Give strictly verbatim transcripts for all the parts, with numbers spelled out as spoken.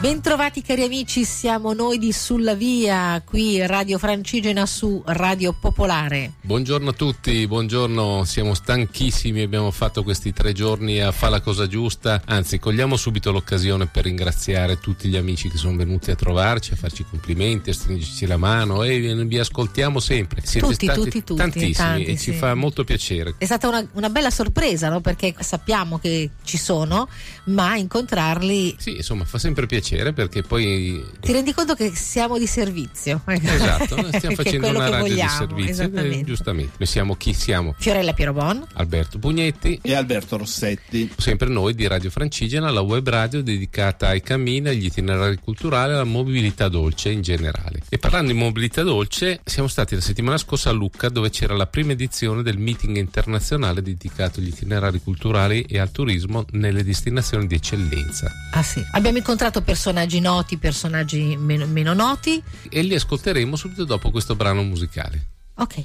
Bentrovati cari amici, siamo noi di Sulla Via, qui Radio Francigena su Radio Popolare. Buongiorno a tutti, buongiorno, siamo stanchissimi, abbiamo fatto questi tre giorni a fare la cosa giusta, anzi cogliamo subito l'occasione per ringraziare tutti gli amici che sono venuti a trovarci, a farci complimenti, a stringerci la mano, e vi ascoltiamo sempre. Siete tutti, stati tutti, tutti, tantissimi tanti, e sì. Ci fa molto piacere. È stata una, una bella sorpresa, no? Perché sappiamo che ci sono, ma incontrarli... Sì, insomma, fa sempre piacere. Perché poi ti rendi conto che siamo di servizio, esatto, stiamo facendo una radio vogliamo, di servizio, eh, giustamente. Noi siamo chi siamo? Fiorella Pierobon, Alberto Pugnetti e Alberto Rossetti, sempre noi di Radio Francigena, la web radio dedicata ai cammini, agli itinerari culturali, alla mobilità dolce in generale. E parlando di mobilità dolce, siamo stati la settimana scorsa a Lucca, dove c'era la prima edizione del meeting internazionale dedicato agli itinerari culturali e al turismo nelle destinazioni di eccellenza. Ah sì, abbiamo incontrato persone personaggi noti, personaggi meno, meno noti, e li ascolteremo subito dopo questo brano musicale. Ok.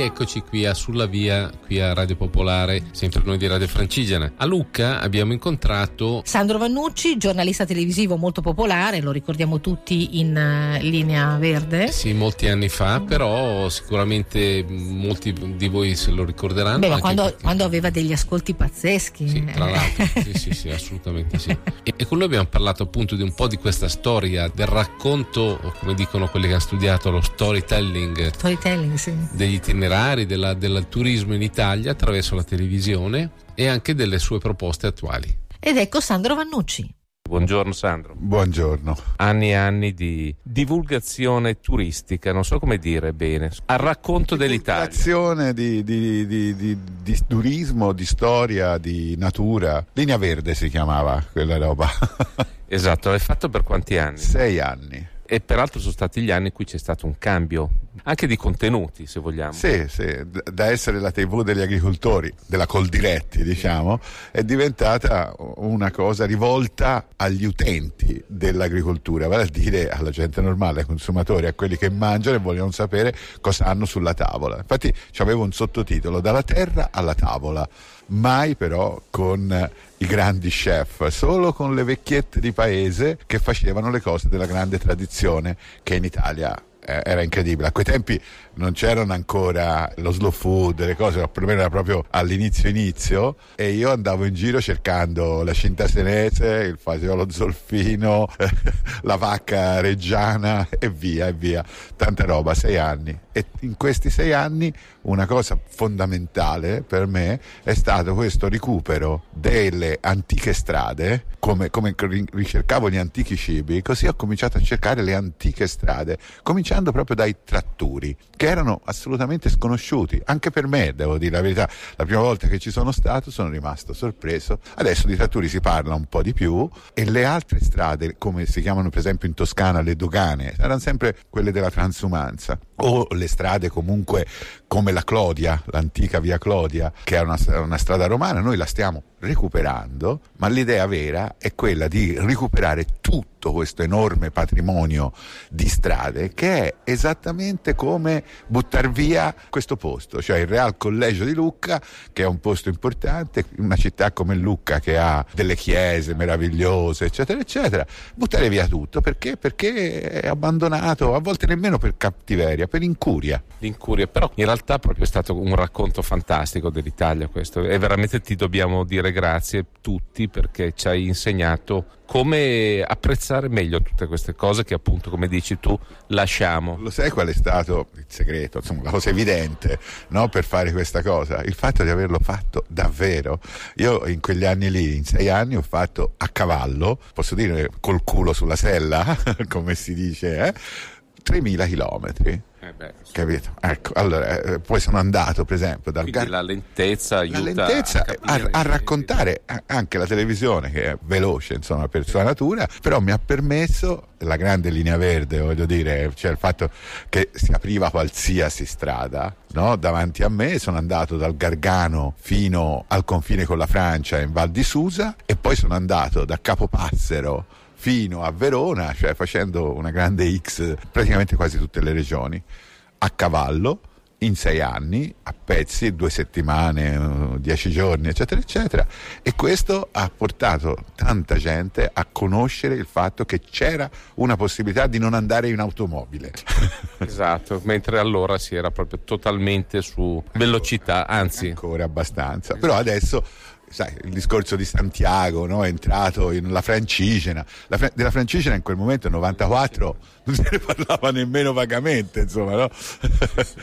Eccoci qui a Sulla Via, qui a Radio Popolare, sempre noi di Radio Francigena. A Lucca abbiamo incontrato Sandro Vannucci, giornalista televisivo molto popolare, lo ricordiamo tutti in uh, Linea Verde. Sì, molti anni fa, però sicuramente molti di voi se lo ricorderanno. Beh, ma quando, perché... quando aveva degli ascolti pazzeschi. Sì, tra l'altro, sì, sì, sì, assolutamente sì. E, e con lui abbiamo parlato appunto di un po' di questa storia, del racconto, come dicono quelli che hanno studiato, lo storytelling. Storytelling, sì. Degli itinerari. Della, del turismo in Italia attraverso la televisione e anche delle sue proposte attuali. Ed ecco Sandro Vannucci. Buongiorno Sandro. Buongiorno. Anni e anni di divulgazione turistica, non so come dire bene, al racconto dell'Italia. Divulgazione di, di, di, di, di turismo, di storia, di natura. Linea Verde si chiamava quella roba. Esatto, l'hai fatto per quanti anni? Sei anni. E peraltro sono stati gli anni in cui c'è stato un cambio anche di contenuti, se vogliamo. Sì, sì, da essere la tivù degli agricoltori, della Coldiretti, diciamo, è diventata una cosa rivolta agli utenti dell'agricoltura, vale a dire alla gente normale, ai consumatori, a quelli che mangiano e vogliono sapere cosa hanno sulla tavola. Infatti c'avevo un sottotitolo: dalla terra alla tavola, mai però con i grandi chef, solo con le vecchiette di paese che facevano le cose della grande tradizione che in Italia eh, era incredibile. A quei tempi non c'erano ancora lo slow food, le cose, perlomeno era proprio all'inizio inizio, e io andavo in giro cercando la cinta senese, il fagiolo zolfino, la vacca reggiana e via e via, tanta roba, sei anni. E in questi sei anni una cosa fondamentale per me è stato questo recupero delle antiche strade, come, come ricercavo gli antichi cibi, così ho cominciato a cercare le antiche strade, cominciando proprio dai tratturi, che erano assolutamente sconosciuti, anche per me, devo dire la verità. La prima volta che ci sono stato sono rimasto sorpreso. Adesso di tratturi si parla un po' di più, e le altre strade, come si chiamano per esempio in Toscana le dogane, erano sempre quelle della transumanza, o le strade comunque come la Clodia, l'antica Via Clodia, che è una, una strada romana. Noi la stiamo recuperando, ma l'idea vera è quella di recuperare tutto questo enorme patrimonio di strade, che è esattamente come buttare via questo posto, cioè il Real Collegio di Lucca, che è un posto importante, una città come Lucca che ha delle chiese meravigliose eccetera eccetera, buttare via tutto perché, perché è abbandonato, a volte nemmeno per cattiveria, per incuria. L'incuria però in realtà alta, perché è stato un racconto fantastico dell'Italia questo, e veramente ti dobbiamo dire grazie tutti, perché ci hai insegnato come apprezzare meglio tutte queste cose che, appunto, come dici tu, lasciamo. Lo sai qual è stato il segreto, insomma, la cosa evidente, no, per fare questa cosa? Il fatto di averlo fatto davvero. Io in quegli anni lì, in sei anni, ho fatto a cavallo, posso dire col culo sulla sella, come si dice, eh? tremila chilometri. Eh beh, capito? Ecco, allora, eh, poi sono andato, per esempio, dal Gargano. La lentezza aiuta, la lentezza a, a, a raccontare anche la televisione, che è veloce, insomma, per sua natura, però mi ha permesso la grande linea verde, voglio dire, cioè il fatto che si apriva qualsiasi strada, no? Davanti a me sono andato dal Gargano fino al confine con la Francia in Val di Susa, e poi sono andato da Capopassero fino a Verona, cioè facendo una grande X praticamente quasi tutte le regioni, a cavallo, in sei anni, a pezzi, due settimane, dieci giorni, eccetera, eccetera. E questo ha portato tanta gente a conoscere il fatto che c'era una possibilità di non andare in automobile. Esatto, mentre allora si era proprio totalmente su velocità, ancora, anzi... Ancora abbastanza, però adesso... Sai, il discorso di Santiago, no? È entrato in la Francigena, la Fra- della Francigena in quel momento, nel novantaquattro, non se ne parlava nemmeno vagamente, insomma, no?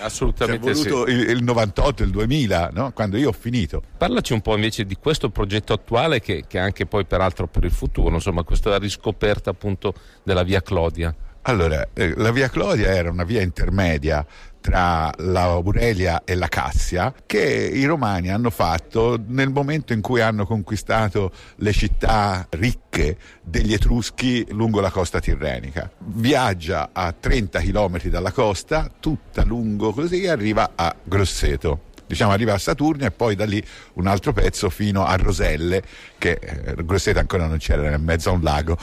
Assolutamente. Ci è voluto, sì, il, il novantotto, il duemila, no? Quando io ho finito. Parlaci un po' invece di questo progetto attuale, che, che anche poi peraltro per il futuro, insomma, questa riscoperta appunto della Via Clodia. Allora, eh, la Via Clodia era una via intermedia tra la Aurelia e la Cassia, che i romani hanno fatto nel momento in cui hanno conquistato le città ricche degli Etruschi lungo la costa tirrenica. Viaggia a trenta chilometri dalla costa, tutta lungo così, arriva a Grosseto. Diciamo, arriva a Saturnia e poi da lì un altro pezzo fino a Roselle, che eh, Grosseto ancora non c'era, era in mezzo a un lago.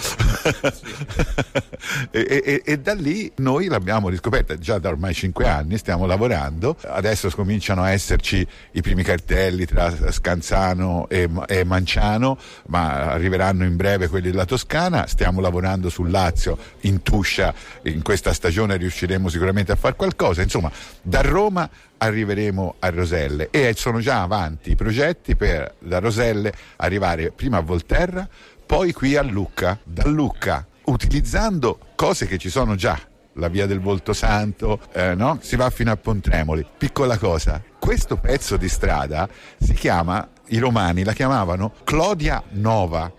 e, e, e da lì noi l'abbiamo riscoperta già da ormai cinque anni, stiamo lavorando. Adesso cominciano a esserci i primi cartelli tra Scanzano e, e Manciano, ma arriveranno in breve quelli della Toscana. Stiamo lavorando sul Lazio, in Tuscia, in questa stagione riusciremo sicuramente a fare qualcosa. Insomma, da Roma arriveremo a Roselle, e sono già avanti i progetti per da Roselle arrivare prima a Volterra, poi qui a Lucca, da Lucca utilizzando cose che ci sono già, la via del Volto Santo, eh, no? Si va fino a Pontremoli. Piccola cosa, questo pezzo di strada si chiama, i romani la chiamavano Clodia Nova,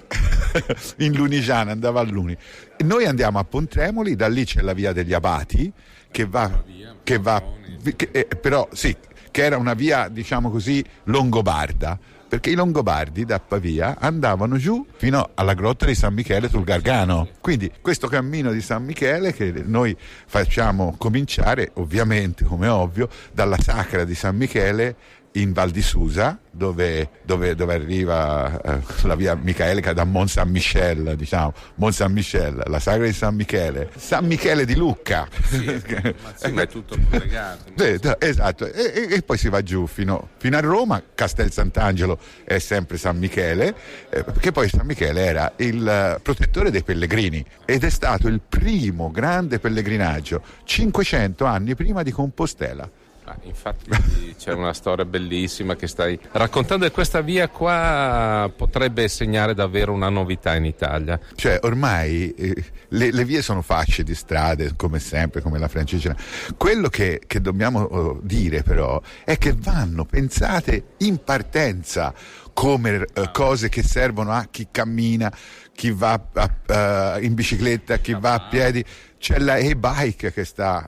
in Lunigiana, andava a Luni. Noi andiamo a Pontremoli, da lì c'è la via degli Abati, che va, che va che, eh, però sì, che era una via, diciamo così, longobarda, perché i Longobardi da Pavia andavano giù fino alla grotta di San Michele sul Gargano. Quindi questo cammino di San Michele che noi facciamo cominciare, ovviamente, come ovvio, dalla sacra di San Michele in Val di Susa, dove, dove, dove arriva eh, la via micaelica da Mont San Michel, diciamo, Mont San Michel, la sagra di San Michele, San Michele di Lucca. Sì, ma sì, è tutto collegato. Sì, esatto, e, e, e poi si va giù fino, fino a Roma. Castel Sant'Angelo è sempre San Michele, eh, perché poi San Michele era il protettore dei pellegrini ed è stato il primo grande pellegrinaggio, cinquecento anni prima di Compostela. Ah, infatti c'è una storia bellissima che stai raccontando, e questa via qua potrebbe segnare davvero una novità in Italia. Cioè ormai eh, le, le vie sono fasce di strade, come sempre, come la Francigena. Quello che, che dobbiamo dire però è che vanno pensate in partenza come eh, cose che servono a chi cammina, chi va a, uh, in bicicletta, chi va a piedi. C'è la e-bike che sta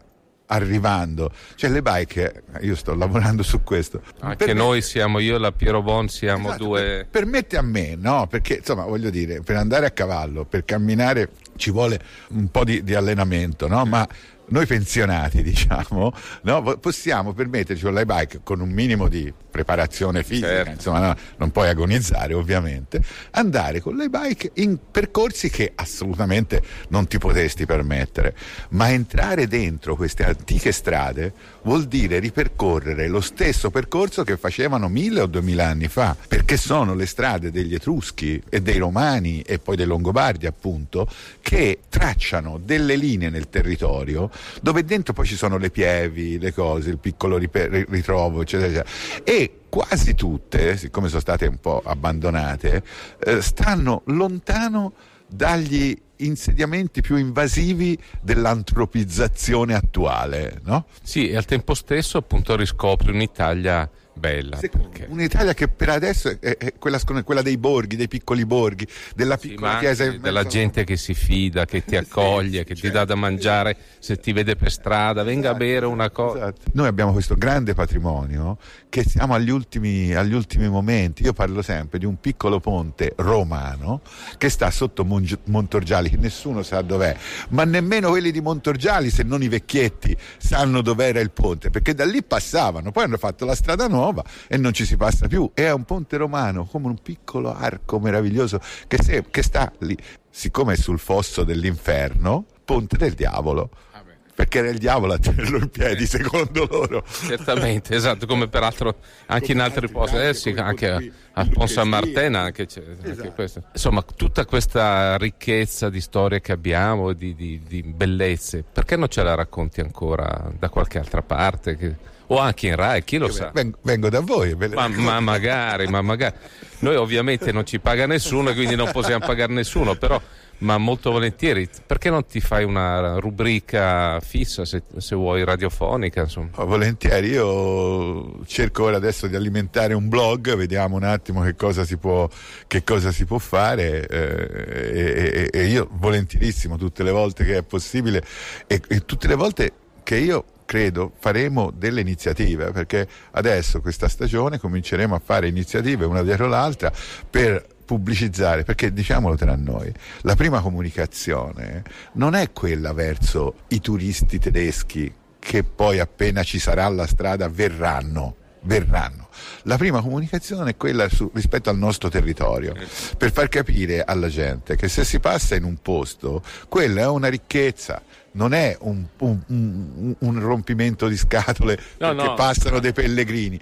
arrivando, cioè le bike, io sto lavorando su questo. Anche permette... noi siamo, io e la Pierobon siamo, esatto, due. Permette a me, no? Perché insomma, voglio dire, per andare a cavallo, per camminare ci vuole un po' di, di allenamento, no? Ma noi pensionati, diciamo, no? Possiamo permetterci con le bike, con un minimo di preparazione fisica, certo, insomma, no, non puoi agonizzare ovviamente, andare con le bike in percorsi che assolutamente non ti potresti permettere, ma entrare dentro queste antiche strade vuol dire ripercorrere lo stesso percorso che facevano mille o duemila anni fa, perché sono le strade degli Etruschi e dei Romani e poi dei Longobardi, appunto, che tracciano delle linee nel territorio dove dentro poi ci sono le pievi, le cose, il piccolo rip- ritrovo, eccetera, eccetera. E quasi tutte, siccome sono state un po' abbandonate, eh, stanno lontano dagli insediamenti più invasivi dell'antropizzazione attuale, no? Sì, e al tempo stesso appunto riscopri un'Italia bella. Se, perché... Un'Italia che per adesso è, è quella, quella dei borghi, dei piccoli borghi, della piccola sì, chiesa, anche, della gente che si fida, che ti accoglie, sì, che certo. ti dà da mangiare se ti vede per strada, esatto, venga a bere una cosa. Esatto. Noi abbiamo questo grande patrimonio che siamo agli ultimi, agli ultimi momenti. Io parlo sempre di un piccolo ponte romano che sta sotto Mon- Montorgiali, che nessuno sa dov'è, ma nemmeno quelli di Montorgiali, se non i vecchietti, sanno dov'era il ponte, perché da lì passavano, poi hanno fatto la strada nuova e non ci si passa più. È un ponte romano come un piccolo arco meraviglioso che, se, che sta lì, siccome è sul fosso dell'inferno, ponte del diavolo, ah, perché era il diavolo a tenerlo in piedi, eh. secondo loro, certamente, esatto, come peraltro anche come in altri posti, eh, sì, anche a, a Pont San Martena anche c'è, esatto. anche questo. Insomma, tutta questa ricchezza di storie che abbiamo, di, di, di bellezze, perché non ce la racconti ancora da qualche altra parte, che o anche in Rai, chi lo sa? Vengo, vengo da voi. Ma, ma magari, ma magari. Noi ovviamente non ci paga nessuno, quindi non possiamo pagare nessuno, però, ma molto volentieri. Perché non ti fai una rubrica fissa, se, se vuoi, radiofonica? Insomma. Oh, volentieri, io cerco ora adesso di alimentare un blog, vediamo un attimo che cosa si può, che cosa si può fare. Eh, e, e io volentierissimo tutte le volte che è possibile, e, e tutte le volte che io credo faremo delle iniziative, perché adesso questa stagione cominceremo a fare iniziative una dietro l'altra per pubblicizzare, perché diciamolo tra noi, la prima comunicazione non è quella verso i turisti tedeschi che poi appena ci sarà la strada verranno, verranno. La prima comunicazione è quella su, rispetto al nostro territorio, per far capire alla gente che se si passa in un posto, quella è una ricchezza, non è un, un, un, un rompimento di scatole no, che no, passano no. dei pellegrini.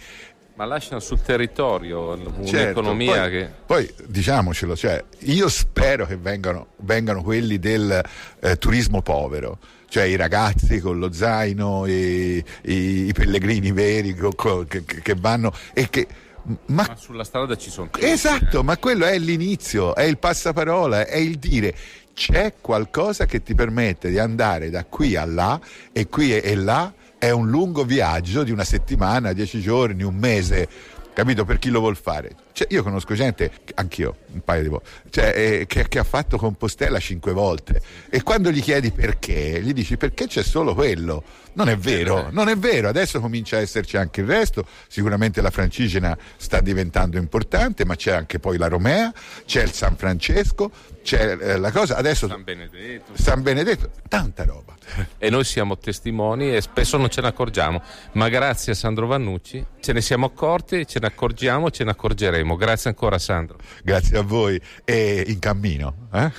Ma lasciano sul territorio un'economia, certo, poi, che... Poi diciamocelo, cioè, io spero che vengano, vengano quelli del eh, turismo povero, cioè i ragazzi con lo zaino, i, i, i pellegrini veri co, co, che, che vanno e che... Ma, ma sulla strada ci sono... Esatto, eh. ma quello è l'inizio, è il passaparola, è il dire... C'è qualcosa che ti permette di andare da qui a là, e qui e là è un lungo viaggio di una settimana, dieci giorni, un mese, capito? Per chi lo vuol fare. Cioè, io conosco gente, anch'io, un paio di volte, cioè, eh, che, che ha fatto Compostela cinque volte, e quando gli chiedi perché, gli dici perché c'è solo quello. Non è vero, non è vero, adesso comincia a esserci anche il resto, sicuramente la Francigena sta diventando importante, ma c'è anche poi la Romea, c'è il San Francesco, c'è eh, la cosa, adesso San Benedetto, San Benedetto, tanta roba. E noi siamo testimoni e spesso non ce ne accorgiamo, ma grazie a Sandro Vannucci ce ne siamo accorti, ce ne accorgiamo, ce ne accorgeremo. Grazie ancora Sandro. Grazie a voi e in cammino. Eh?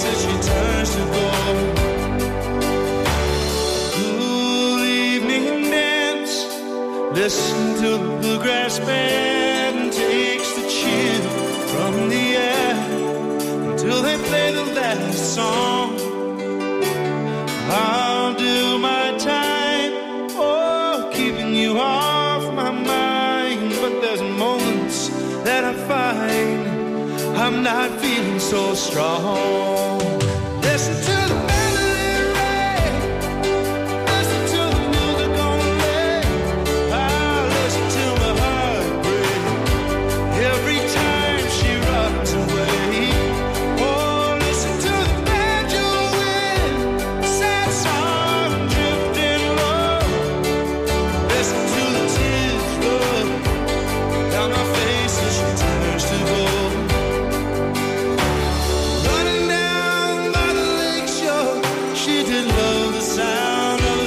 As she turns to gold. song, I'll do my time, oh, keeping you off my mind. But there's moments that I find I'm not feeling so strong. Listen to the melody rain, listen to the music on the lane. I listen to my heart break every time she runs away. Oh, listen to the banjo wind, sad song drifting low. Listen to the tears roll down my face as she turns to gold.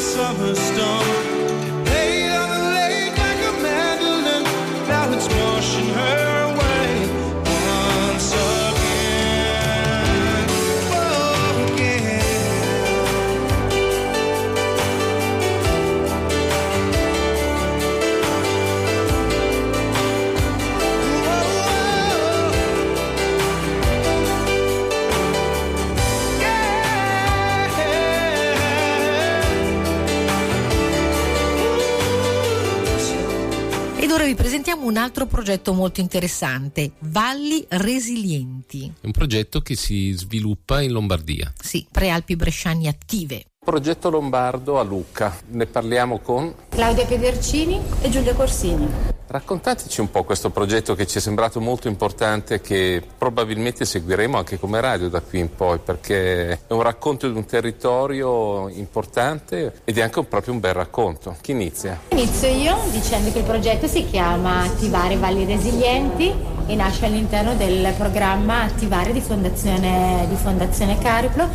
Summer storm laid on the lake like a mandolin. Now it's washing her away once again, oh, again. Oh, yeah. Ed ora vi presentiamo un altro progetto molto interessante, Valli Resilienti. È un progetto che si sviluppa in Lombardia. Sì, Prealpi Bresciani Attive. Progetto lombardo a Lucca. Ne parliamo con Claudia Pedercini e Giulia Corsini. Raccontateci un po' questo progetto che ci è sembrato molto importante, che probabilmente seguiremo anche come radio da qui in poi, perché è un racconto di un territorio importante ed è anche un, proprio un bel racconto. Chi inizia? Inizio io dicendo che il progetto si chiama Attivare Valli Resilienti e nasce all'interno del programma Attivare di Fondazione, di Fondazione Cariplo,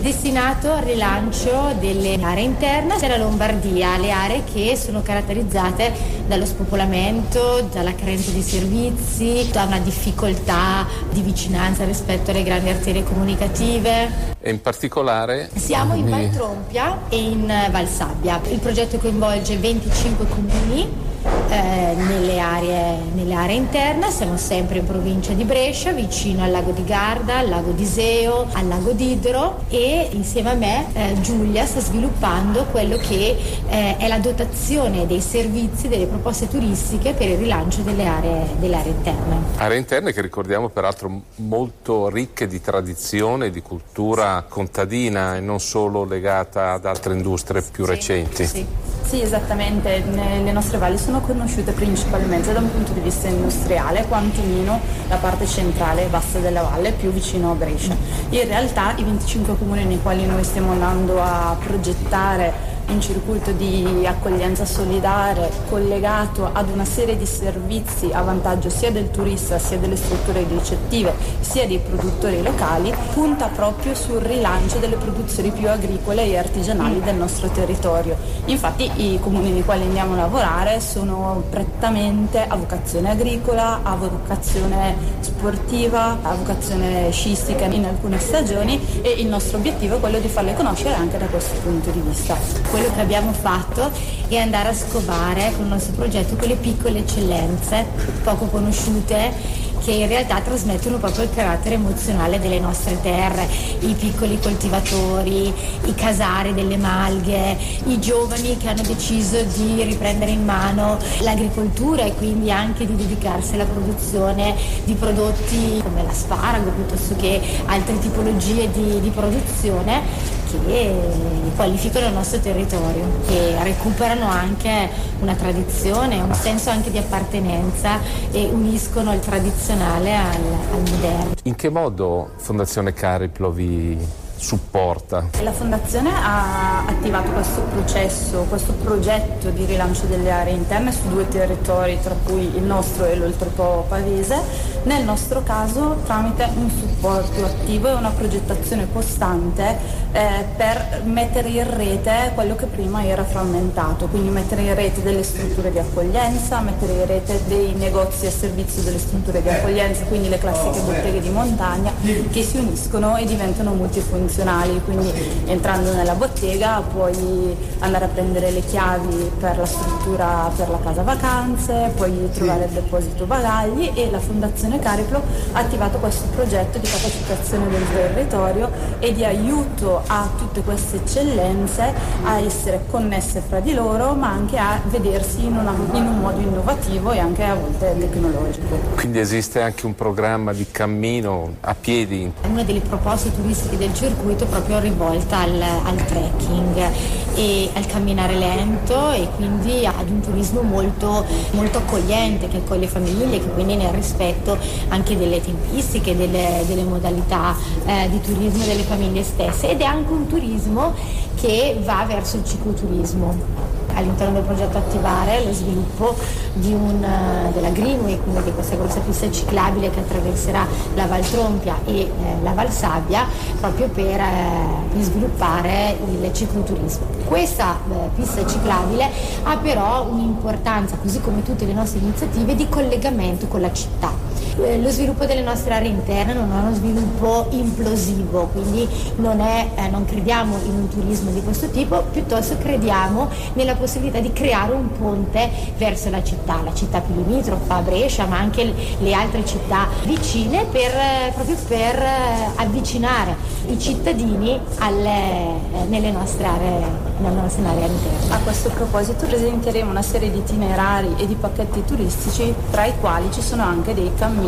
destinato al rilancio delle aree interne della Lombardia, le aree che sono caratterizzate dallo spopolamento, dalla carenza di servizi, da una difficoltà di vicinanza rispetto alle grandi arterie comunicative. E in particolare? Siamo in Val Trompia e in Val Sabbia. Il progetto coinvolge venticinque comuni eh, nelle aree, nelle aree interne. Siamo sempre in provincia di Brescia, vicino al lago di Garda, al lago di Iseo, al lago d'Idro, e insieme a me eh, Giulia sta sviluppando quello che eh, è la dotazione dei servizi, delle proposte turistiche per il rilancio delle aree, delle aree interne. Aree interne che ricordiamo peraltro molto ricche di tradizione, di cultura contadina e non solo legata ad altre industrie più sì, recenti. Sì. Sì, esattamente, le nostre valli sono conosciute principalmente da un punto di vista industriale, quantomeno la parte centrale e bassa della valle, più vicino a Brescia. In realtà i venticinque comuni nei quali noi stiamo andando a progettare un circuito di accoglienza solidare collegato ad una serie di servizi a vantaggio sia del turista, sia delle strutture ricettive, sia dei produttori locali, punta proprio sul rilancio delle produzioni più agricole e artigianali del nostro territorio. Infatti i comuni nei quali andiamo a lavorare sono prettamente a vocazione agricola, a vocazione sportiva, a vocazione sciistica in alcune stagioni, e il nostro obiettivo è quello di farle conoscere anche da questo punto di vista. Quello che abbiamo fatto è andare a scovare con il nostro progetto quelle piccole eccellenze poco conosciute che in realtà trasmettono proprio il carattere emozionale delle nostre terre, i piccoli coltivatori, i casari delle malghe, i giovani che hanno deciso di riprendere in mano l'agricoltura e quindi anche di dedicarsi alla produzione di prodotti come l'asparago piuttosto che altre tipologie di, di produzione che qualificano il nostro territorio, che recuperano anche una tradizione, un senso anche di appartenenza e uniscono il tradizionale al, al moderno. In che modo Fondazione Cariplo vi supporta? La Fondazione ha attivato questo processo, questo progetto di rilancio delle aree interne su due territori, tra cui il nostro e l'Oltrepo Pavese, nel nostro caso tramite un supporto attivo e una progettazione costante eh, per mettere in rete quello che prima era frammentato, quindi mettere in rete delle strutture di accoglienza, mettere in rete dei negozi a servizio delle strutture di accoglienza, quindi le classiche botteghe di montagna che si uniscono e diventano multifunzionali. funzionali, quindi entrando nella bottega puoi andare a prendere le chiavi per la struttura, per la casa vacanze, puoi trovare il deposito bagagli, e la Fondazione Cariplo ha attivato questo progetto di capacitazione del territorio e di aiuto a tutte queste eccellenze a essere connesse fra di loro, ma anche a vedersi in, una, in un modo innovativo e anche a volte tecnologico. Quindi esiste anche un programma di cammino a piedi? È una delle proposte turistiche del circuito proprio rivolta al, al trekking e al camminare lento, e quindi ad un turismo molto, molto accogliente, che accoglie famiglie, che quindi nel rispetto anche delle tempistiche, delle, delle modalità eh, di turismo delle famiglie stesse, ed è anche un turismo che va verso il cicloturismo. All'interno del progetto Attivare lo sviluppo di un, della Greenway, quindi di questa grossa pista ciclabile che attraverserà la Val Trompia e eh, la Val Sabbia, proprio per, eh, per sviluppare il cicloturismo. Questa eh, pista ciclabile ha però un'importanza, così come tutte le nostre iniziative, di collegamento con la città. Eh, lo sviluppo delle nostre aree interne non è uno sviluppo implosivo, quindi non, è, eh, non crediamo in un turismo di questo tipo, piuttosto crediamo nella possibilità di creare un ponte verso la città, la città più limitrofa, Brescia, ma anche le altre città vicine, per, proprio per avvicinare i cittadini alle, nelle nostre aree, nelle nostre aree interne. A questo proposito presenteremo una serie di itinerari e di pacchetti turistici, tra i quali ci sono anche dei cammini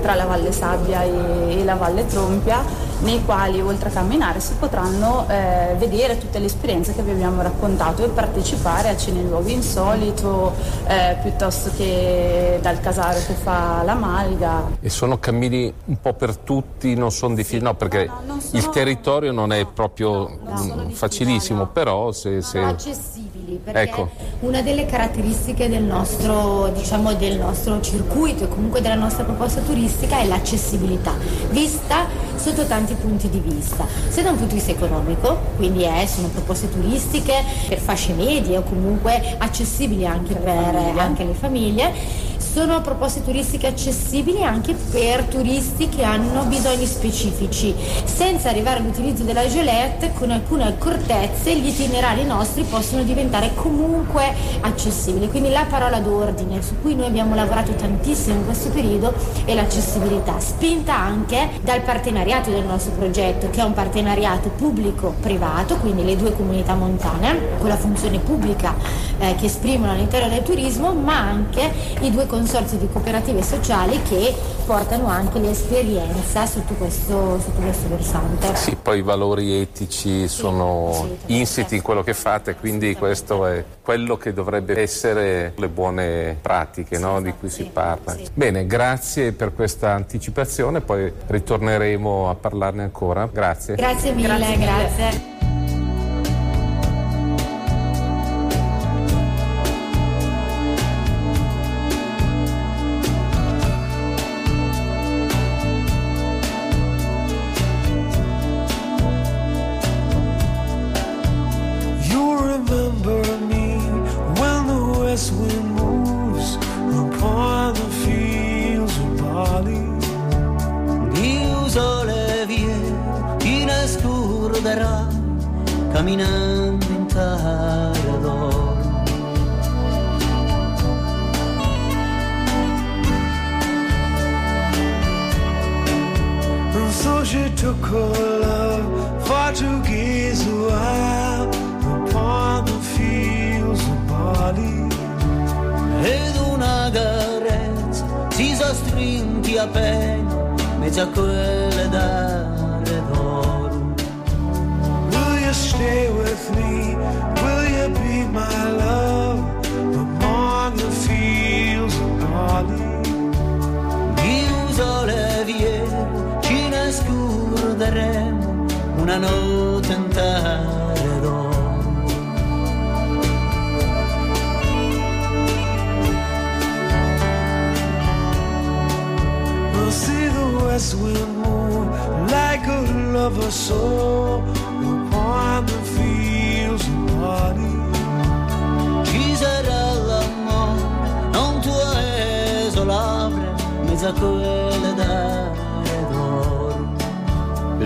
tra la Valle Sabbia e, e la Valle Trompia, nei quali oltre a camminare si potranno eh, vedere tutte le esperienze che vi abbiamo raccontato e partecipare a cene in luogo insolito, eh, piuttosto che dal casaro che fa la malga. E sono cammini un po' per tutti, non sono difficili, no, perché no, no, sono, il territorio non è proprio no, non facilissimo, no, no. però se... se... Sono accessibili, perché ecco. Una delle caratteristiche del nostro, diciamo, del nostro circuito e comunque della nostra proposta turistica è l'accessibilità, vista sotto tanti punti di vista, se da un punto di vista economico, quindi è, sono proposte turistiche per fasce medie o comunque accessibili anche per anche le famiglie, sono proposte turistiche accessibili anche per turisti che hanno bisogni specifici, senza arrivare all'utilizzo della Jolette. Con alcune accortezze gli itinerari nostri possono diventare comunque accessibili, quindi la parola d'ordine su cui noi abbiamo lavorato tantissimo in questo periodo è l'accessibilità, spinta anche dal partenariato del nostro progetto, che è un partenariato pubblico-privato, quindi le due comunità montane con la funzione pubblica eh, che esprimono all'interno del turismo, ma anche i due consorzi di cooperative sociali che portano anche l'esperienza sotto questo, sotto questo versante. Sì, poi i valori etici sì, sono sì, insiti in quello che fate, quindi questo è quello che dovrebbe essere le buone pratiche, sì, no? Esatto, di cui sì, si parla. Sì. Bene, grazie per questa anticipazione, poi ritorneremo a parlare parlarne ancora. Grazie. Grazie mille, grazie. grazie.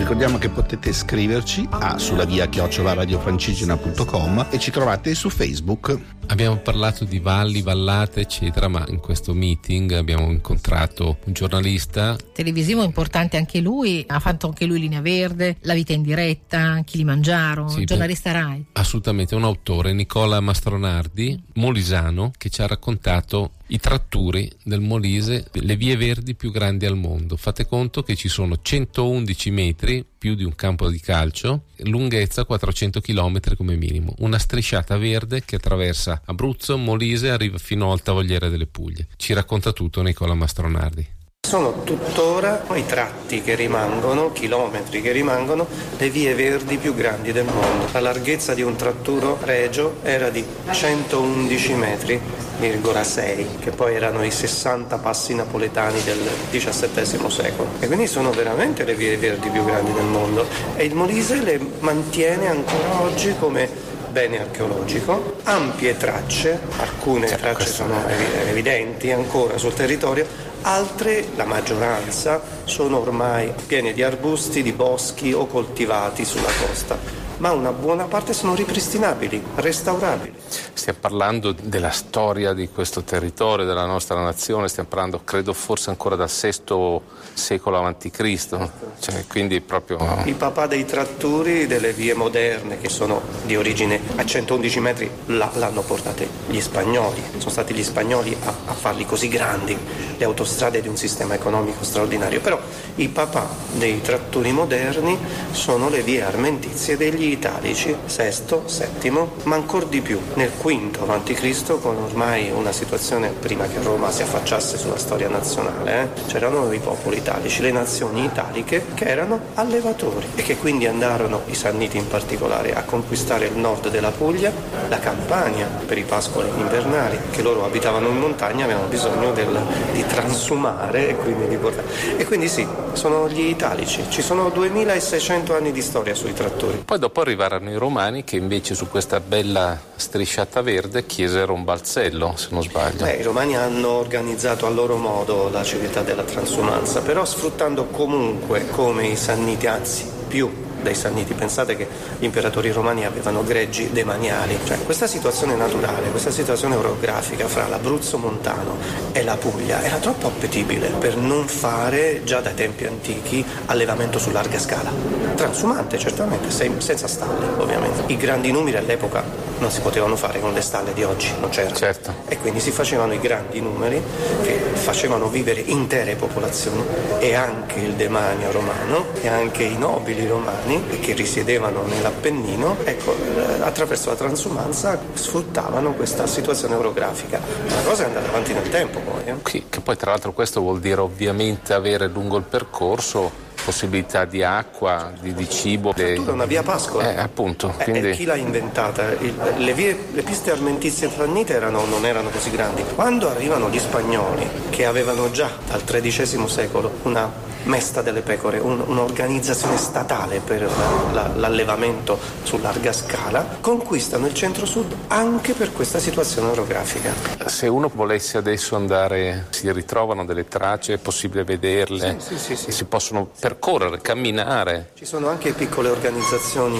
ricordiamo che potete scriverci a sulla via chiocciola radio francigena punto com e ci trovate su Facebook. Abbiamo parlato di valli, vallate eccetera, ma in questo meeting abbiamo incontrato un giornalista televisivo importante anche lui, ha fatto anche lui Linea Verde, La Vita in Diretta, Kilimangiaro, sì, giornalista beh, Rai. Assolutamente, un autore, Nicola Mastronardi, molisano, che ci ha raccontato i tratturi del Molise, le vie verdi più grandi al mondo. Fate conto che ci sono centoundici metri, più di un campo di calcio, lunghezza quattrocento chilometri come minimo, una strisciata verde che attraversa Abruzzo, Molise e arriva fino al Tavoliere delle Puglie. Ci racconta tutto Nicola Mastronardi. Sono tuttora i tratti che rimangono, chilometri che rimangono, le vie verdi più grandi del mondo. La larghezza di un tratturo regio era di centoundici metri virgola sei, che poi erano i sessanta passi napoletani del diciassettesimo secolo. E quindi sono veramente le vie verdi più grandi del mondo. E il Molise le mantiene ancora oggi come bene archeologico, ampie tracce, alcune tracce sono evidenti ancora sul territorio, altre, la maggioranza, sono ormai piene di arbusti, di boschi o coltivati sulla costa. Ma una buona parte sono ripristinabili, restaurabili. Stiamo parlando della storia di questo territorio, della nostra nazione, stiamo parlando credo forse ancora dal sesto secolo avanti Cristo, cioè, quindi proprio... I papà dei tratturi delle vie moderne, che sono di origine a centoundici metri, là, l'hanno portate gli spagnoli, sono stati gli spagnoli a, a farli così grandi, le autostrade di un sistema economico straordinario, però i papà dei tratturi moderni sono le vie armentizie degli italici, sesto, settimo, ma ancor di più nel quinto avanti Cristo, con ormai una situazione prima che Roma si affacciasse sulla storia nazionale, eh, c'erano i popoli italici, le nazioni italiche, che erano allevatori e che quindi andarono, i Sanniti in particolare, a conquistare il nord della Puglia, la Campania per i pascoli invernali, che loro abitavano in montagna, avevano bisogno del, di transumare e quindi di portare. E quindi sì, sono gli italici, ci sono duemilaseicento anni di storia sui trattori. Poi dopo arrivarono i romani, che invece su questa bella strisciata verde chiesero un balzello, se non sbaglio. Beh, i romani hanno organizzato a loro modo la civiltà della transumanza, però sfruttando comunque, come i Sanniti, anzi più dei Sanniti, pensate che gli imperatori romani avevano greggi demaniali, cioè questa situazione naturale, questa situazione orografica fra l'Abruzzo montano e la Puglia era troppo appetibile per non fare già dai tempi antichi allevamento su larga scala, transumante certamente, senza stalle ovviamente, i grandi numeri all'epoca non si potevano fare con le stalle di oggi, non c'era, certo. E quindi si facevano i grandi numeri che facevano vivere intere popolazioni e anche il demanio romano e anche i nobili romani che risiedevano nell'Appennino, ecco, attraverso la transumanza sfruttavano questa situazione orografica. La cosa è andata avanti nel tempo poi. Eh? Sì, che poi tra l'altro questo vuol dire ovviamente avere lungo il percorso possibilità di acqua, di, di cibo. È le... una via pascola. Eh, appunto. Eh, quindi... Chi l'ha inventata? Il, le, vie, le piste armentizie sannite erano, non erano così grandi. Quando arrivano gli spagnoli, che avevano già dal tredicesimo secolo una mesta delle pecore, un, un'organizzazione statale per la, la, l'allevamento su larga scala, conquistano il centro-sud anche per questa situazione orografica. Se uno volesse adesso andare, si ritrovano delle tracce, è possibile vederle, sì, sì, sì, sì. Si possono percorrere, camminare. Ci sono anche piccole organizzazioni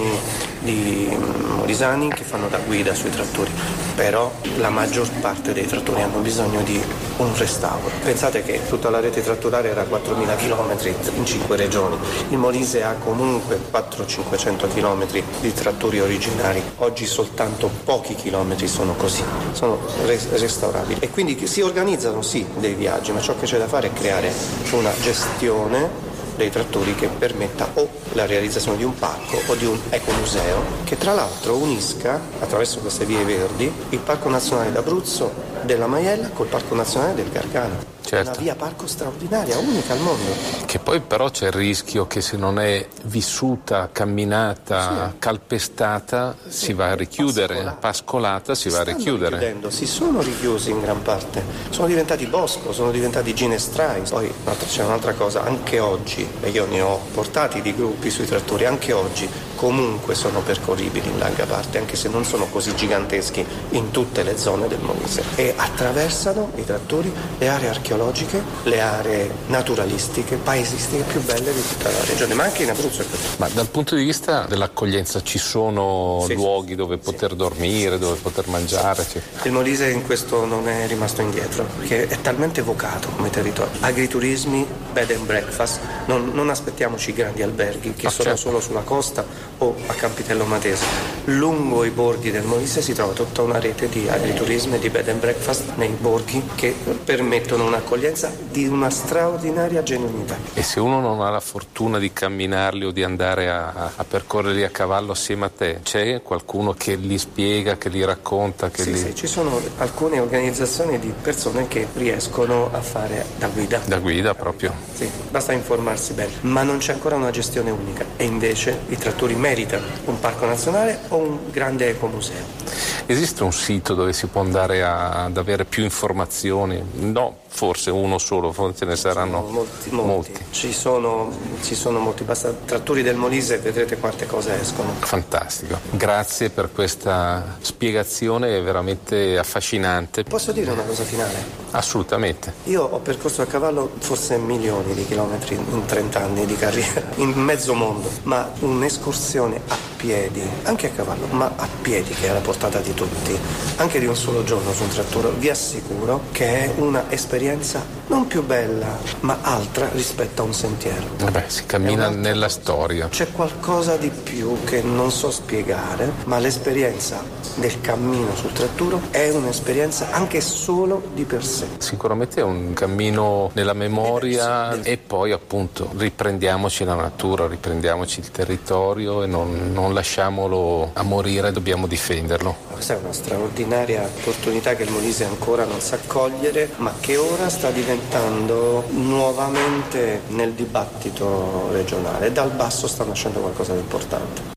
di molisani che fanno da guida sui tratturi, però la maggior parte dei trattori hanno bisogno di un restauro. Pensate che tutta la rete tratturaria era quattromila chilometri in cinque regioni. Il Molise ha comunque quattrocento cinquecento chilometri di trattori originari. Oggi soltanto pochi chilometri sono così, sono res- restaurabili. E quindi si organizzano sì dei viaggi, ma ciò che c'è da fare è creare una gestione dei trattori che permetta o la realizzazione di un parco o di un ecomuseo che tra l'altro unisca attraverso queste vie verdi il Parco Nazionale d'Abruzzo, della Maiella col Parco Nazionale del Gargano. Certo. Una via parco straordinaria, unica al mondo. Che poi però c'è il rischio che se non è vissuta, camminata, sì, calpestata, sì, si va a richiudere, pascolata, pascolata si, si va a richiudere. Si sono richiusi in gran parte, sono diventati bosco, sono diventati ginestrai. Poi c'è un'altra cosa, anche oggi, e io ne ho portati di gruppi sui trattori, anche oggi comunque sono percorribili in larga parte, anche se non sono così giganteschi in tutte le zone del Molise. E attraversano i trattori le aree archeologiche ornitologiche, le aree naturalistiche, paesistiche più belle di tutta la regione, ma anche in Abruzzo. Ma dal punto di vista dell'accoglienza ci sono sì, luoghi dove sì, poter dormire, sì, dove poter mangiare? Sì. Il Molise in questo non è rimasto indietro, perché è talmente vocato come territorio. Agriturismi, bed and breakfast, non, non aspettiamoci grandi alberghi che ah, sono certo. solo sulla costa o a Campitello Matese. Lungo i borghi del Molise si trova tutta una rete di agriturismi e di bed and breakfast nei borghi che permettono un'accoglienza di una straordinaria genuinità. E se uno non ha la fortuna di camminarli o di andare a, a percorrerli a cavallo assieme a te, c'è qualcuno che li spiega, che li racconta? Che sì, li... sì, ci sono alcune organizzazioni di persone che riescono a fare da guida. Da guida proprio. Sì, basta informarsi bene, ma non c'è ancora una gestione unica e invece i tratturi meritano un parco nazionale o un grande ecomuseo. Esiste un sito dove si può andare a, ad avere più informazioni? No, forse uno solo, forse ne saranno molti, molti. molti. Ci sono, ci sono molti, basta tratturi del Molise e vedrete quante cose escono. Fantastico, grazie per questa spiegazione veramente affascinante. Posso dire una cosa finale? Assolutamente. Io ho percorso a cavallo forse milioni di chilometri in trent'anni di carriera, in mezzo mondo, ma un'escursione a piedi, anche a cavallo, ma a piedi che è alla portata di tutti, anche di un solo giorno su un trattore, vi assicuro che è una esperienza non più bella ma altra rispetto a un sentiero. Vabbè, si cammina nella cosa. storia. C'è qualcosa di più che non so spiegare, ma l'esperienza del cammino sul tratturo è un'esperienza anche solo di per sé. Sicuramente è un cammino nella memoria del... e poi appunto riprendiamoci la natura, riprendiamoci il territorio e non, non lasciamolo a morire, dobbiamo difenderlo. Questa è una straordinaria opportunità che il Molise ancora non sa cogliere, ma che ora sta diventando nuovamente nel dibattito regionale. Dal basso sta nascendo qualcosa di importante.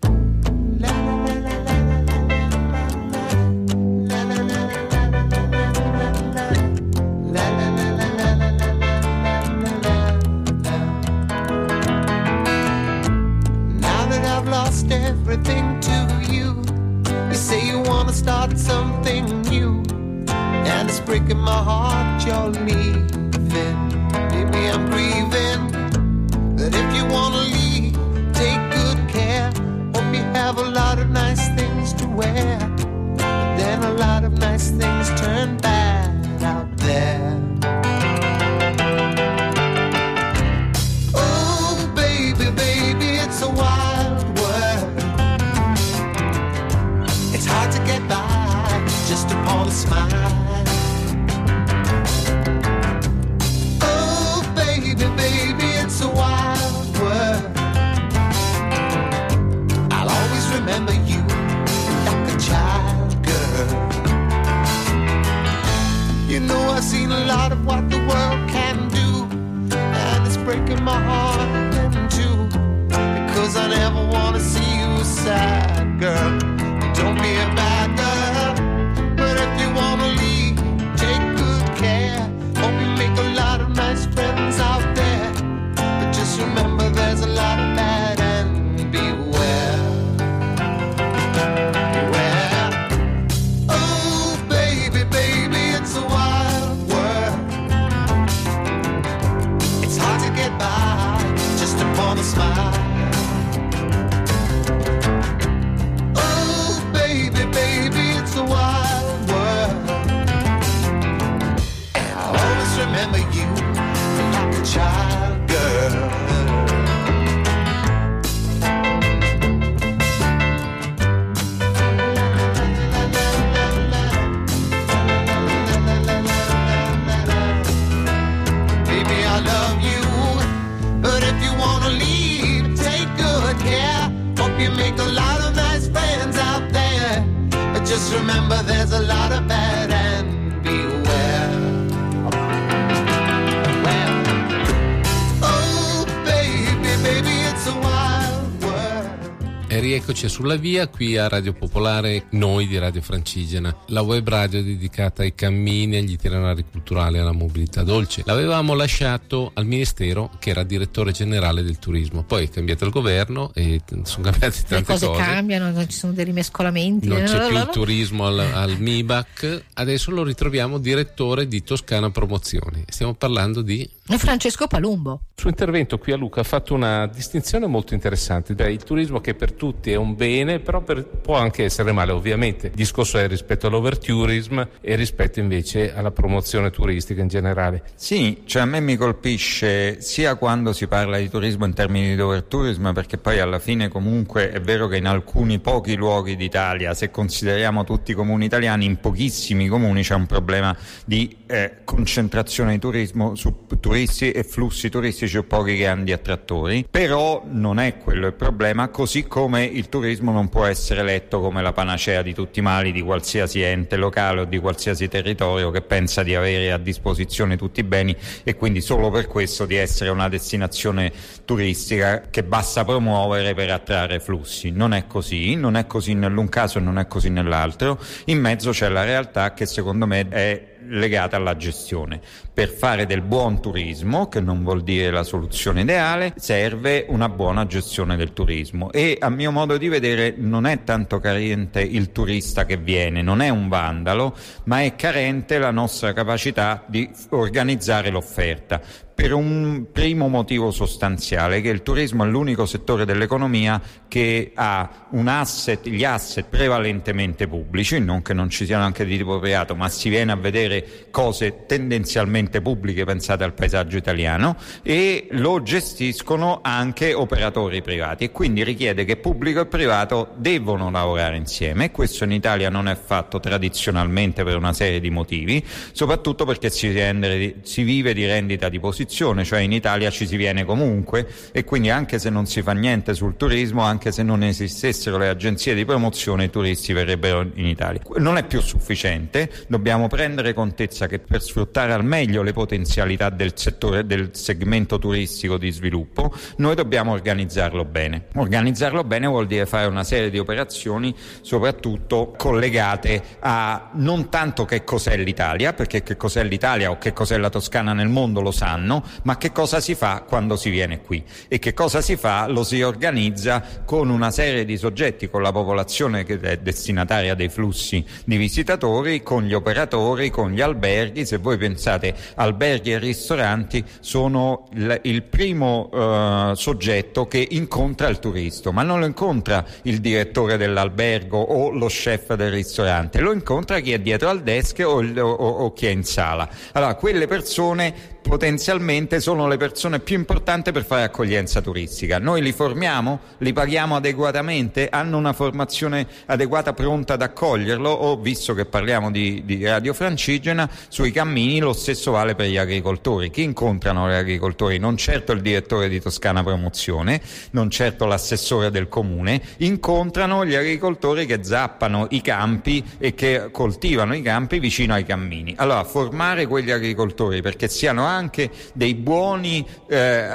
rieccoci sulla via qui a Radio Popolare, noi di Radio Francigena, la web radio dedicata ai cammini, agli itinerari culturali e alla mobilità dolce. L'avevamo lasciato al Ministero che era direttore generale del turismo, poi è cambiato il governo e sono cambiate tante cose. Le cose cambiano, non ci sono dei rimescolamenti. Non c'è più il turismo al, al M I B A C, adesso lo ritroviamo direttore di Toscana Promozioni. Stiamo parlando di Francesco Palumbo. Il suo intervento qui a Luca ha fatto una distinzione molto interessante, cioè il turismo che per tutti è un bene, però per, può anche essere male. Ovviamente il discorso è rispetto all'overtourism e rispetto invece alla promozione turistica in generale. Sì, cioè a me mi colpisce sia quando si parla di turismo in termini di overtourism, perché poi alla fine comunque è vero che in alcuni pochi luoghi d'Italia, se consideriamo tutti i comuni italiani, in pochissimi comuni c'è un problema di eh, concentrazione di turismo su turismo e flussi turistici o pochi grandi attrattori, però non è quello il problema, così come il turismo non può essere letto come la panacea di tutti i mali di qualsiasi ente locale o di qualsiasi territorio che pensa di avere a disposizione tutti i beni e quindi solo per questo di essere una destinazione turistica che basta promuovere per attrarre flussi. Non è così, non è così nell'un caso e non è così nell'altro. In mezzo c'è la realtà che secondo me è legata alla gestione. Per fare del buon turismo, che non vuol dire la soluzione ideale, serve una buona gestione del turismo e a mio modo di vedere non è tanto carente il turista che viene, non è un vandalo, ma è carente la nostra capacità di organizzare l'offerta. Per un primo motivo sostanziale, che il turismo è l'unico settore dell'economia che ha un asset, gli asset prevalentemente pubblici, non che non ci siano anche di tipo privato, ma si viene a vedere cose tendenzialmente pubbliche, pensate al paesaggio italiano, e lo gestiscono anche operatori privati e quindi richiede che pubblico e privato devono lavorare insieme. Questo in Italia non è fatto tradizionalmente per una serie di motivi, soprattutto perché si, rende, si vive di rendita di posizione, cioè in Italia ci si viene comunque e quindi anche se non si fa niente sul turismo, anche se non esistessero le agenzie di promozione, i turisti verrebbero in Italia. Non è più sufficiente, dobbiamo prendere contezza che per sfruttare al meglio le potenzialità del settore, del segmento turistico di sviluppo, noi dobbiamo organizzarlo bene. Organizzarlo bene vuol dire fare una serie di operazioni soprattutto collegate a non tanto che cos'è l'Italia, perché che cos'è l'Italia o che cos'è la Toscana nel mondo lo sanno, ma che cosa si fa quando si viene qui e che cosa si fa lo si organizza con una serie di soggetti, con la popolazione che è destinataria dei flussi di visitatori, con gli operatori, con gli alberghi. Se voi pensate, alberghi e ristoranti sono il, il primo eh, soggetto che incontra il turista, ma non lo incontra il direttore dell'albergo o lo chef del ristorante, lo incontra chi è dietro al desk o, il, o, o chi è in sala. Allora quelle persone potenzialmente sono le persone più importanti per fare accoglienza turistica. Noi li formiamo? Li paghiamo adeguatamente? Hanno una formazione adeguata pronta ad accoglierlo? O, visto che parliamo di, di Radio Francigena, sui cammini lo stesso vale per gli agricoltori. Chi incontrano gli agricoltori? Non certo il direttore di Toscana Promozione, non certo l'assessore del comune, incontrano gli agricoltori che zappano i campi e che coltivano i campi vicino ai cammini. Allora, formare quegli agricoltori perché siano anche dei buoni eh,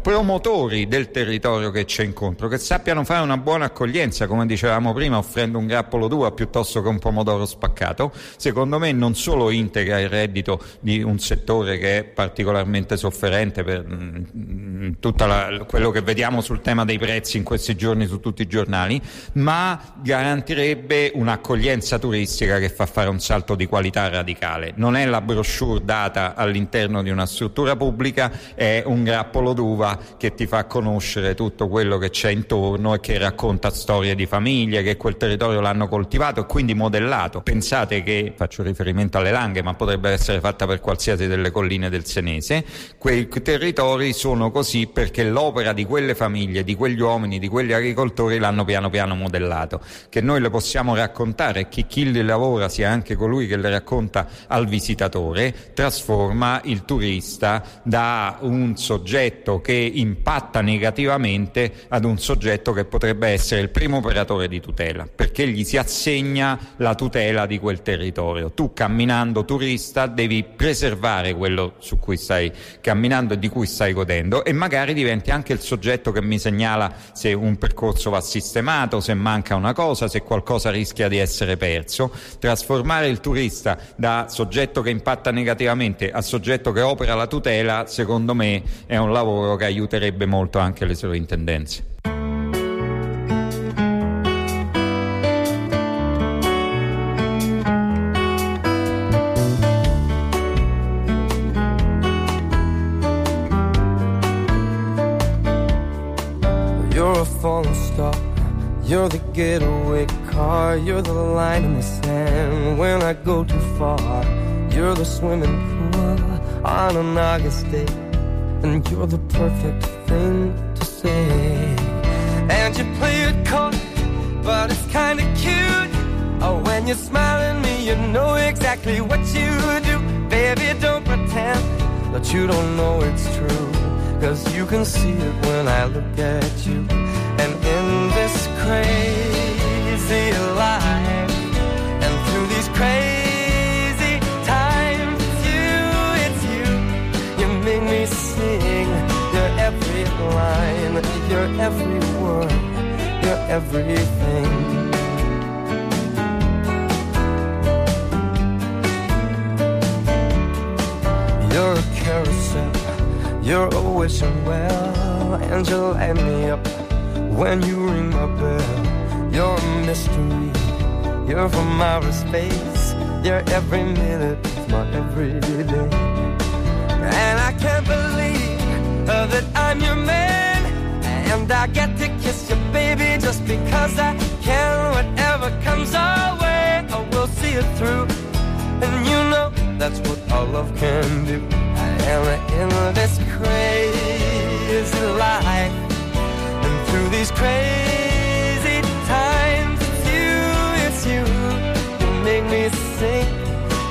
promotori del territorio che c'è incontro, che sappiano fare una buona accoglienza, come dicevamo prima, offrendo un grappolo d'uva piuttosto che un pomodoro spaccato. Secondo me non solo integra il reddito di un settore che è particolarmente sofferente per mh, tutta la, quello che vediamo sul tema dei prezzi in questi giorni su tutti i giornali, ma garantirebbe un'accoglienza turistica che fa fare un salto di qualità radicale. Non è la brochure data all'interno di una struttura pubblica, è un grappolo d'uva che ti fa conoscere tutto quello che c'è intorno e che racconta storie di famiglie che quel territorio l'hanno coltivato e quindi modellato. Pensate che, faccio riferimento alle Langhe, ma potrebbe essere fatta per qualsiasi delle colline del Senese, quei territori sono così perché l'opera di quelle famiglie, di quegli uomini, di quegli agricoltori l'hanno piano piano modellato. Che noi le possiamo raccontare, che chi le lavora sia anche colui che le racconta al visitatore, trasforma il turismo turista da un soggetto che impatta negativamente ad un soggetto che potrebbe essere il primo operatore di tutela, perché gli si assegna la tutela di quel territorio. Tu, camminando turista, devi preservare quello su cui stai camminando e di cui stai godendo, e magari diventi anche il soggetto che mi segnala se un percorso va sistemato, se manca una cosa, se qualcosa rischia di essere perso. Trasformare il turista da soggetto che impatta negativamente a soggetto che opera la tutela, secondo me, è un lavoro che aiuterebbe molto anche le sovrintendenze. You're a falling star, you're the getaway car, you're the line in the sand when I go too far, you're the swimming pool on an August day, and you're the perfect thing to say. And you play it cold, but it's kinda cute. Oh, when you're smiling at me, you know exactly what you do. Baby, don't pretend that you don't know it's true, 'cause you can see it when I look at you. And in this crazy life, and through these crazy times, it's you, it's you. You make me sing your every line, your every word, your everything. You're a carousel, you're a wishing well, and you light me up when you ring my bell. You're a mystery, you're from outer space, you're every minute of my everyday. And I can't believe that I'm your man, and I get to kiss you, baby, just because I can. Whatever comes our way, I will see it through, and you know that's what our love can do. And in this crazy life, and through these crazy times, it's you, it's you. You make me sing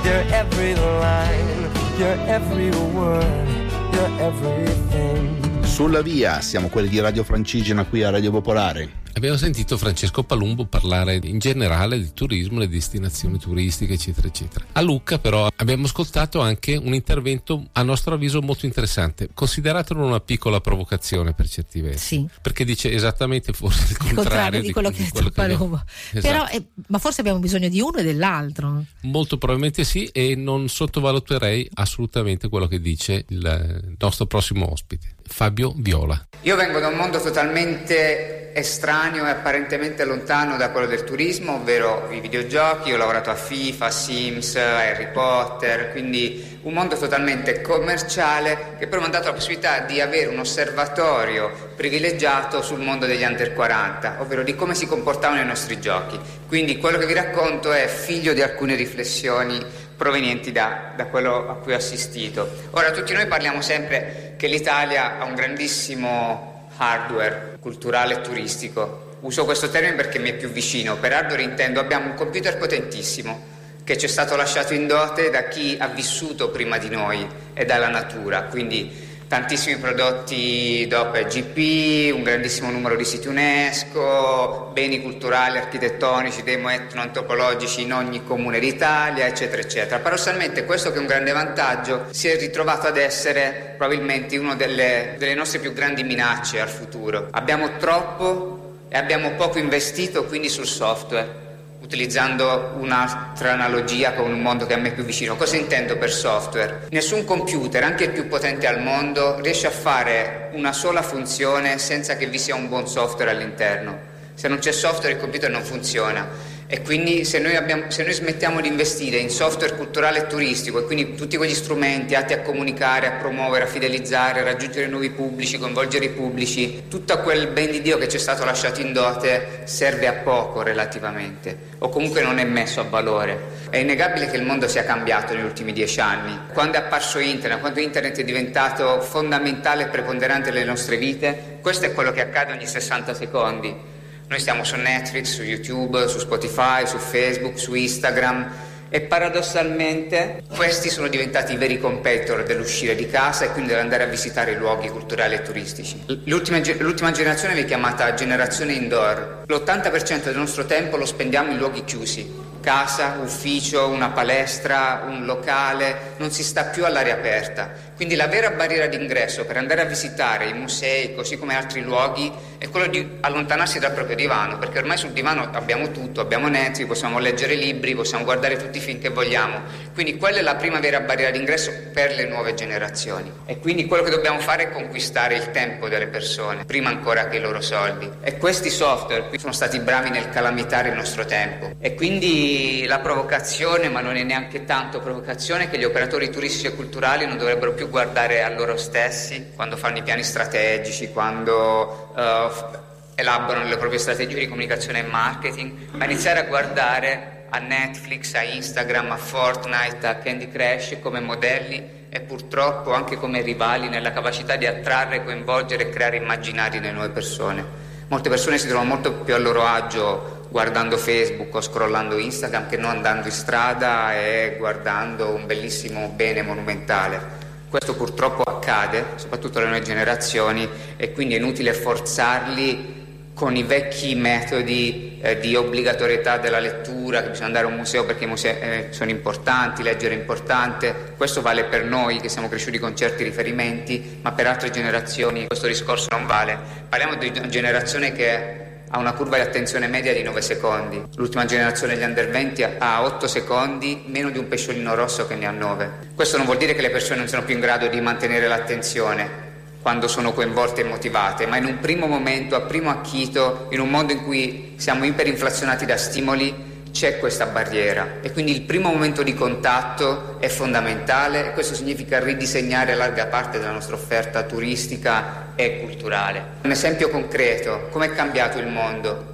your every line, your every word, your everything. Sulla via, siamo quelli di Radio Francigena qui a Radio Popolare. Abbiamo sentito Francesco Palumbo parlare in generale di turismo, le destinazioni turistiche, eccetera, eccetera. A Lucca, però, abbiamo ascoltato anche un intervento a nostro avviso molto interessante. Consideratelo una piccola provocazione per certi versi. Sì. Perché dice esattamente forse il contrario, il contrario di quello di, che ha detto Palumbo. Esatto. Però, eh, ma forse abbiamo bisogno di uno e dell'altro. Molto probabilmente sì, e non sottovaluterei assolutamente quello che dice il nostro prossimo ospite, Fabio Viola. Io vengo da un mondo totalmente estraneo e apparentemente lontano da quello del turismo, ovvero i videogiochi. Ho lavorato a FIFA, a Sims, a Harry Potter, quindi un mondo totalmente commerciale che però mi ha dato la possibilità di avere un osservatorio privilegiato sul mondo degli under quaranta, ovvero di come si comportavano i nostri giochi. Quindi quello che vi racconto è figlio di alcune riflessioni provenienti da, da quello a cui ho assistito. Ora, tutti noi parliamo sempre che l'Italia ha un grandissimo hardware culturale e turistico. Uso questo termine perché mi è più vicino. Per hardware intendo abbiamo un computer potentissimo che ci è stato lasciato in dote da chi ha vissuto prima di noi e dalla natura. Quindi tantissimi prodotti D O P e G P, un grandissimo numero di siti UNESCO, beni culturali, architettonici, demo-etno-antropologici in ogni comune d'Italia, eccetera, eccetera. Paradossalmente questo, che è un grande vantaggio, si è ritrovato ad essere probabilmente una delle, delle nostre più grandi minacce al futuro. Abbiamo troppo e abbiamo poco investito quindi sul software. Utilizzando un'altra analogia con un mondo che a me è più vicino, cosa intendo per software? Nessun computer, anche il più potente al mondo, riesce a fare una sola funzione senza che vi sia un buon software all'interno. Se non c'è software, il computer non funziona. E quindi se noi, abbiamo, se noi smettiamo di investire in software culturale e turistico, e quindi tutti quegli strumenti atti a comunicare, a promuovere, a fidelizzare, a raggiungere nuovi pubblici, coinvolgere i pubblici, tutto quel ben di Dio che ci è stato lasciato in dote serve a poco relativamente, o comunque non è messo a valore. È innegabile che il mondo sia cambiato negli ultimi dieci anni. Quando è apparso internet, quando internet è diventato fondamentale e preponderante nelle nostre vite, questo è quello che accade ogni sessanta secondi. Noi siamo su Netflix, su YouTube, su Spotify, su Facebook, su Instagram, e paradossalmente questi sono diventati i veri competitor dell'uscire di casa e quindi dell'andare a visitare i luoghi culturali e turistici. L'ultima, l'ultima generazione viene chiamata generazione indoor. L'ottanta per cento del nostro tempo lo spendiamo in luoghi chiusi. Casa, ufficio, una palestra, un locale, non si sta più all'aria aperta. Quindi la vera barriera d'ingresso per andare a visitare i musei, così come altri luoghi, è quello di allontanarsi dal proprio divano, perché ormai sul divano abbiamo tutto, abbiamo Netflix, possiamo leggere libri, possiamo guardare tutti i film che vogliamo. Quindi quella è la prima vera barriera d'ingresso per le nuove generazioni. E quindi quello che dobbiamo fare è conquistare il tempo delle persone, prima ancora che i loro soldi. E questi software qui sono stati bravi nel calamitare il nostro tempo. E quindi la provocazione, ma non è neanche tanto provocazione, che gli operatori turistici e culturali non dovrebbero più guardare a loro stessi quando fanno i piani strategici, quando uh, elaborano le proprie strategie di comunicazione e marketing, ma iniziare a guardare a Netflix, a Instagram, a Fortnite, a Candy Crush come modelli e purtroppo anche come rivali nella capacità di attrarre, coinvolgere e creare immaginari nelle nuove persone. Molte persone si trovano molto più a loro agio guardando Facebook o scrollando Instagram che non andando in strada e guardando un bellissimo bene monumentale. Questo purtroppo accade, soprattutto alle nuove generazioni, e quindi è inutile forzarli con i vecchi metodi eh, di obbligatorietà della lettura, che bisogna andare a un museo perché i musei eh, sono importanti, leggere è importante. Questo vale per noi che siamo cresciuti con certi riferimenti, ma per altre generazioni questo discorso non vale. Parliamo di una generazione che ha una curva di attenzione media di nove secondi. L'ultima generazione degli under venti ha otto secondi, meno di un pesciolino rosso che ne ha nove. Questo non vuol dire che le persone non siano più in grado di mantenere l'attenzione quando sono coinvolte e motivate, ma in un primo momento, a primo acchito, in un mondo in cui siamo iperinflazionati da stimoli, c'è questa barriera, e quindi il primo momento di contatto è fondamentale, e questo significa ridisegnare larga parte della nostra offerta turistica e culturale. Un esempio concreto: come è cambiato il mondo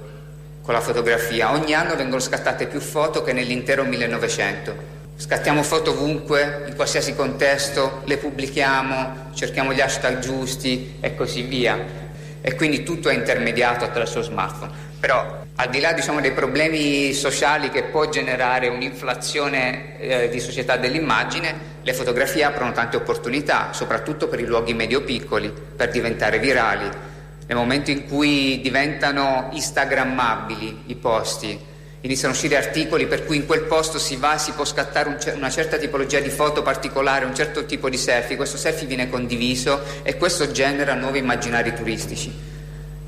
con la fotografia? Ogni anno vengono scattate più foto che nell'intero millenovecento. Scattiamo foto ovunque, in qualsiasi contesto, le pubblichiamo, cerchiamo gli hashtag giusti e così via, e quindi tutto è intermediato attraverso lo smartphone. Però al di là, diciamo, dei problemi sociali che può generare un'inflazione eh, di società dell'immagine, le fotografie aprono tante opportunità, soprattutto per i luoghi medio-piccoli, per diventare virali. Nel momento in cui diventano instagrammabili i posti, iniziano a uscire articoli per cui in quel posto si va, si può scattare un, una certa tipologia di foto particolare, un certo tipo di selfie, questo selfie viene condiviso e questo genera nuovi immaginari turistici.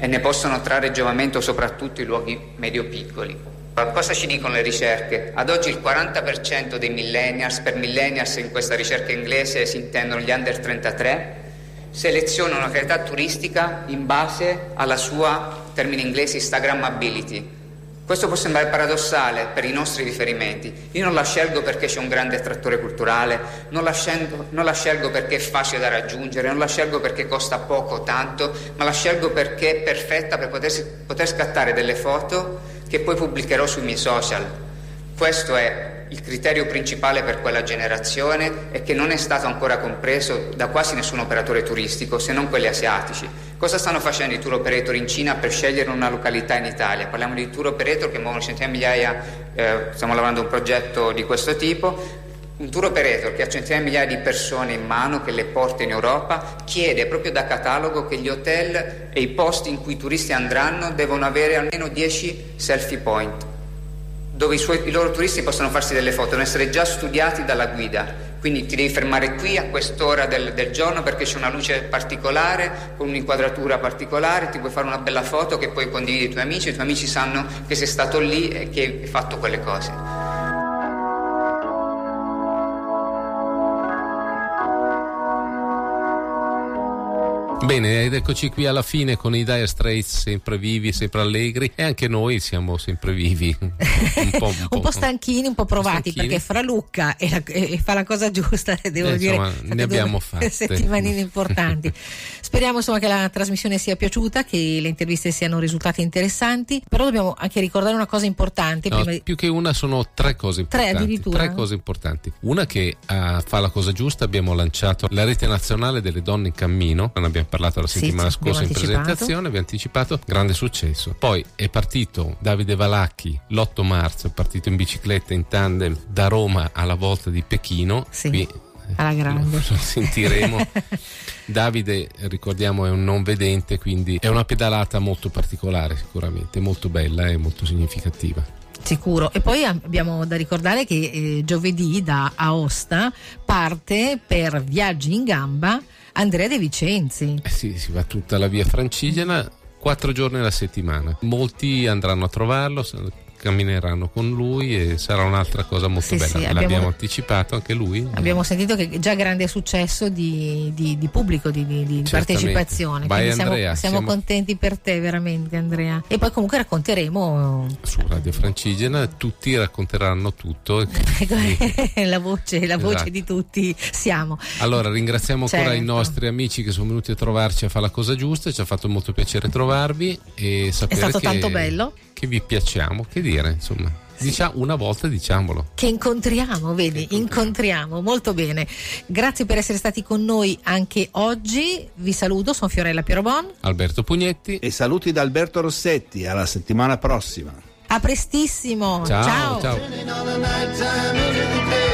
E ne possono trarre giovamento soprattutto i luoghi medio-piccoli. Cosa ci dicono le ricerche? Ad oggi il quaranta per cento dei millennials, per millennials in questa ricerca inglese si intendono gli under trentatré, selezionano una realtà turistica in base alla sua, termine inglese, Instagrammability. Questo può sembrare paradossale per i nostri riferimenti. Io non la scelgo perché c'è un grande attrattore culturale, non la scelgo, non la scelgo perché è facile da raggiungere, non la scelgo perché costa poco o tanto, ma la scelgo perché è perfetta per potersi, poter scattare delle foto che poi pubblicherò sui miei social. Questo è il criterio principale per quella generazione, e che non è stato ancora compreso da quasi nessun operatore turistico, se non quelli asiatici. Cosa stanno facendo i tour operator in Cina per scegliere una località in Italia? Parliamo di tour operator che muovono centinaia di migliaia, eh, stiamo lavorando a un progetto di questo tipo. Un tour operator che ha centinaia di migliaia di persone in mano, che le porta in Europa, chiede proprio da catalogo che gli hotel e i posti in cui i turisti andranno devono avere almeno dieci selfie point, dove i, suoi, i loro turisti possono farsi delle foto, devono essere già studiati dalla guida. Quindi ti devi fermare qui a quest'ora del, del giorno perché c'è una luce particolare, con un'inquadratura particolare, ti puoi fare una bella foto che poi condividi ai tuoi amici, i tuoi amici sanno che sei stato lì e che hai fatto quelle cose. Bene, ed eccoci qui alla fine con i Dire Straits, sempre vivi, sempre allegri, e anche noi siamo sempre vivi, un po', un po', un po' stanchini, un po' provati, stanchini. Perché fra Lucca e, la, e fa la cosa giusta, devo eh, dire, insomma, ne abbiamo fatte settimanine importanti. Speriamo, insomma, che la trasmissione sia piaciuta, che le interviste siano risultate interessanti, però dobbiamo anche ricordare una cosa importante. No, prima di... più che una sono tre cose importanti. Tre addirittura. Tre cose importanti. Una che uh, fa la cosa giusta, abbiamo lanciato la rete nazionale delle donne in cammino, non abbiamo parlato la settimana sì, scorsa in anticipato. presentazione, abbiamo anticipato, grande successo. Poi è partito Davide Valacchi l'otto marzo, è partito in bicicletta in tandem da Roma alla volta di Pechino, sì. qui alla grande lo sentiremo. Davide, ricordiamo, è un non vedente, quindi è una pedalata molto particolare, sicuramente molto bella e molto significativa, sicuro. E poi abbiamo da ricordare che eh, giovedì da Aosta parte per Viaggi in Gamba Andrea De Vicenzi. Eh sì, si va tutta la Via Francigena, quattro giorni alla settimana, molti andranno a trovarlo, cammineranno con lui e sarà un'altra cosa molto sì, bella. Sì, l'abbiamo abbiamo anticipato anche lui. Abbiamo sentito che è già grande successo di, di, di pubblico, di, di, di partecipazione. Vai, siamo, Andrea, siamo, siamo contenti per te veramente, Andrea. E poi comunque racconteremo su Radio Francigena, tutti racconteranno tutto. la voce, la voce esatto. di tutti siamo. Allora ringraziamo certo. ancora i nostri amici che sono venuti a trovarci a fare la cosa giusta, ci ha fatto molto piacere trovarvi e sapere è stato che, tanto bello. Che vi piacciamo, che dire, insomma, sì. diciamo, una volta diciamolo. Che incontriamo, vedi, che incontriamo. incontriamo, molto bene. Grazie per essere stati con noi anche oggi, vi saluto, sono Fiorella Pierobon, Alberto Pugnetti e saluti da Alberto Rossetti, alla settimana prossima. A prestissimo, ciao. ciao. ciao.